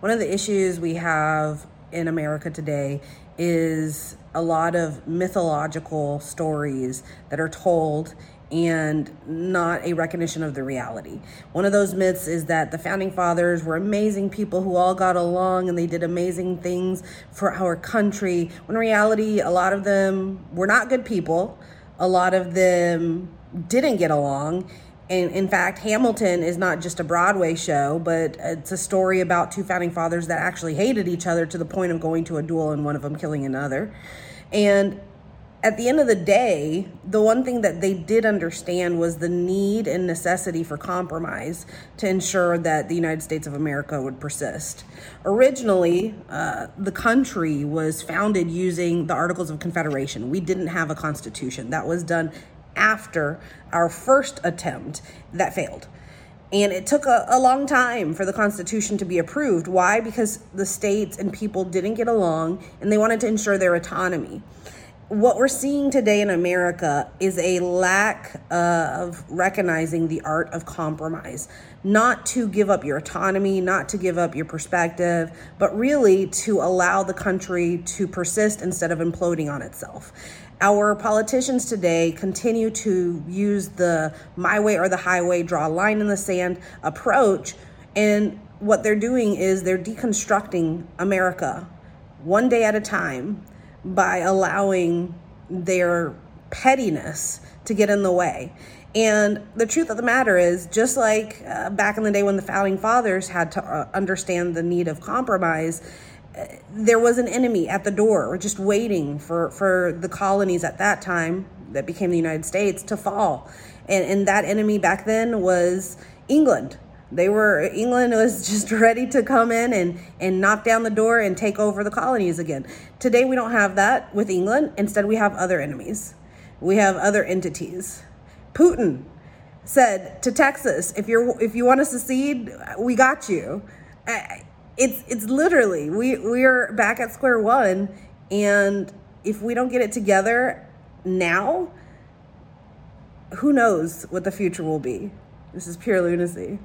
One of the issues we have in America today is a lot of mythological stories that are told and not a recognition of the reality. One of those myths is that the founding fathers were amazing people who all got along and they did amazing things for our country. When in reality, a lot of them were not good people. A lot of them didn't get along. And in fact, Hamilton is not just a Broadway show, but it's a story about two founding fathers that actually hated each other to the point of going to a duel and one of them killing another. And at the end of the day, the one thing that they did understand was the need and necessity for compromise to ensure that the United States of America would persist. Originally, the country was founded using the Articles of Confederation. We didn't have a constitution. That was done after our first attempt that failed. And it took a long time for the Constitution to be approved. Why? Because the states and people didn't get along and they wanted to ensure their autonomy. What we're seeing today in America is a lack of recognizing the art of compromise, not to give up your autonomy, not to give up your perspective, but really to allow the country to persist instead of imploding on itself. Our politicians today continue to use the my way or the highway, draw a line in the sand approach. And what they're doing is they're deconstructing America one day at a time, by allowing their pettiness to get in the way. And the truth of the matter is, just like back in the day when the founding fathers had to understand the need of compromise, there was an enemy at the door just waiting for the colonies at that time that became the United States to fall. And that enemy back then was England. England was just ready to come in and knock down the door and take over the colonies again. Today, we don't have that with England. Instead, we have other enemies. We have other entities. Putin said to Texas, if you want to secede, we got you. It's literally, we are back at square one. And if we don't get it together now, who knows what the future will be? This is pure lunacy.